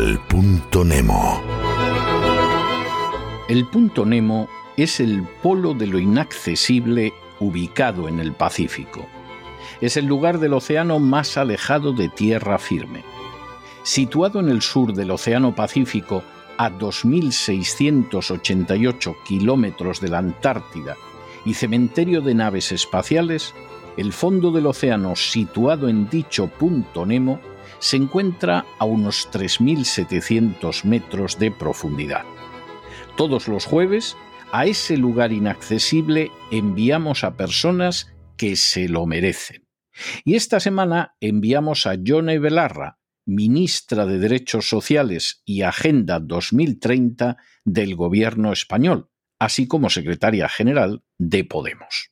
Al Punto Nemo. El Punto Nemo es el polo de lo inaccesible ubicado en el Pacífico. Es el lugar del océano más alejado de tierra firme. Situado en el sur del Océano Pacífico, a 2.688 kilómetros de la Antártida y cementerio de naves espaciales, el fondo del océano situado en dicho Punto Nemo se encuentra a unos 3.700 metros de profundidad. Todos los jueves, a ese lugar inaccesible enviamos a personas que se lo merecen. Y esta semana enviamos a Ione Belarra, ministra de Derechos Sociales y Agenda 2030 del Gobierno español, así como secretaria general de Podemos.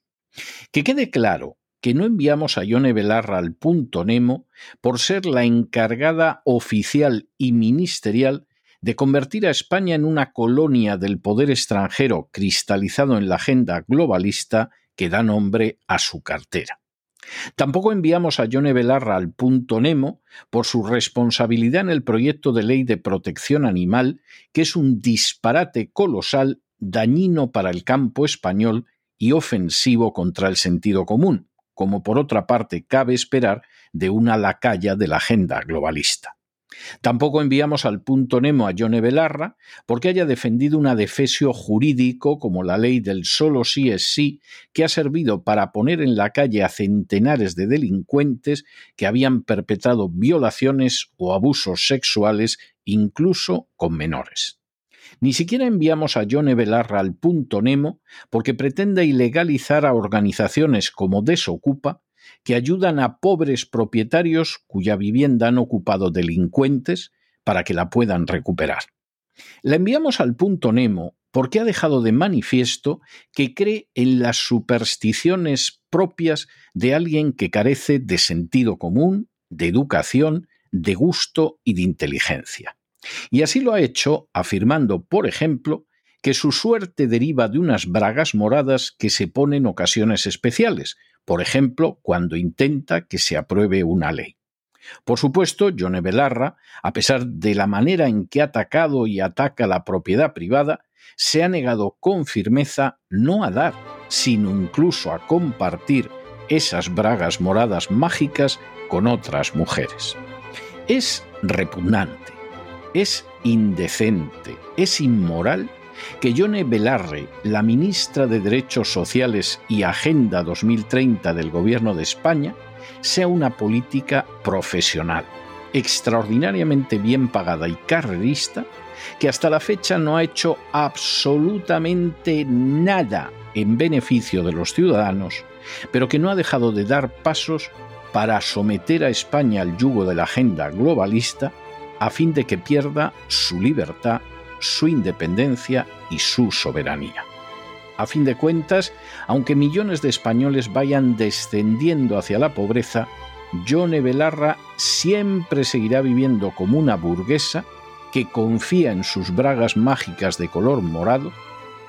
Que quede claro que no enviamos a Ione Belarra al Punto Nemo por ser la encargada oficial y ministerial de convertir a España en una colonia del poder extranjero cristalizado en la agenda globalista que da nombre a su cartera. Tampoco enviamos a Ione Belarra al Punto Nemo por su responsabilidad en el proyecto de ley de protección animal, que es un disparate colosal, dañino para el campo español y ofensivo contra el sentido común, como por otra parte cabe esperar de una lacaya de la agenda globalista. Tampoco enviamos al Punto Nemo a Ione Belarra porque haya defendido un adefesio jurídico como la ley del solo sí es sí, que ha servido para poner en la calle a centenares de delincuentes que habían perpetrado violaciones o abusos sexuales, incluso con menores. Ni siquiera enviamos a Ione Belarra al Punto Nemo porque pretende ilegalizar a organizaciones como Desocupa, que ayudan a pobres propietarios cuya vivienda han ocupado delincuentes para que la puedan recuperar. La enviamos al Punto Nemo porque ha dejado de manifiesto que cree en las supersticiones propias de alguien que carece de sentido común, de educación, de gusto y de inteligencia. Y así lo ha hecho afirmando, por ejemplo, que su suerte deriva de unas bragas moradas que se ponen en ocasiones especiales, por ejemplo, cuando intenta que se apruebe una ley. Por supuesto, Ione Belarra, a pesar de la manera en que ha atacado y ataca la propiedad privada, se ha negado con firmeza no a dar, sino incluso a compartir esas bragas moradas mágicas con otras mujeres. Es repugnante, es indecente, es inmoral que Ione Belarra, la ministra de Derechos Sociales y Agenda 2030 del Gobierno de España, sea una política profesional, extraordinariamente bien pagada y carrerista, que hasta la fecha no ha hecho absolutamente nada en beneficio de los ciudadanos, pero que no ha dejado de dar pasos para someter a España al yugo de la agenda globalista a fin de que pierda su libertad, su independencia y su soberanía. A fin de cuentas, aunque millones de españoles vayan descendiendo hacia la pobreza, Ione Belarra siempre seguirá viviendo como una burguesa que confía en sus bragas mágicas de color morado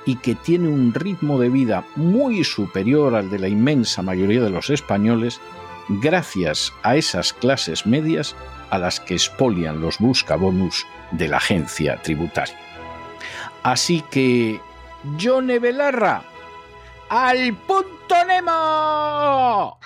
y que tiene un ritmo de vida muy superior al de la inmensa mayoría de los españoles, gracias a esas clases medias a las que expolian los buscabonus de la agencia tributaria. Así que, Ione Belarra, ¡al Punto Nemo!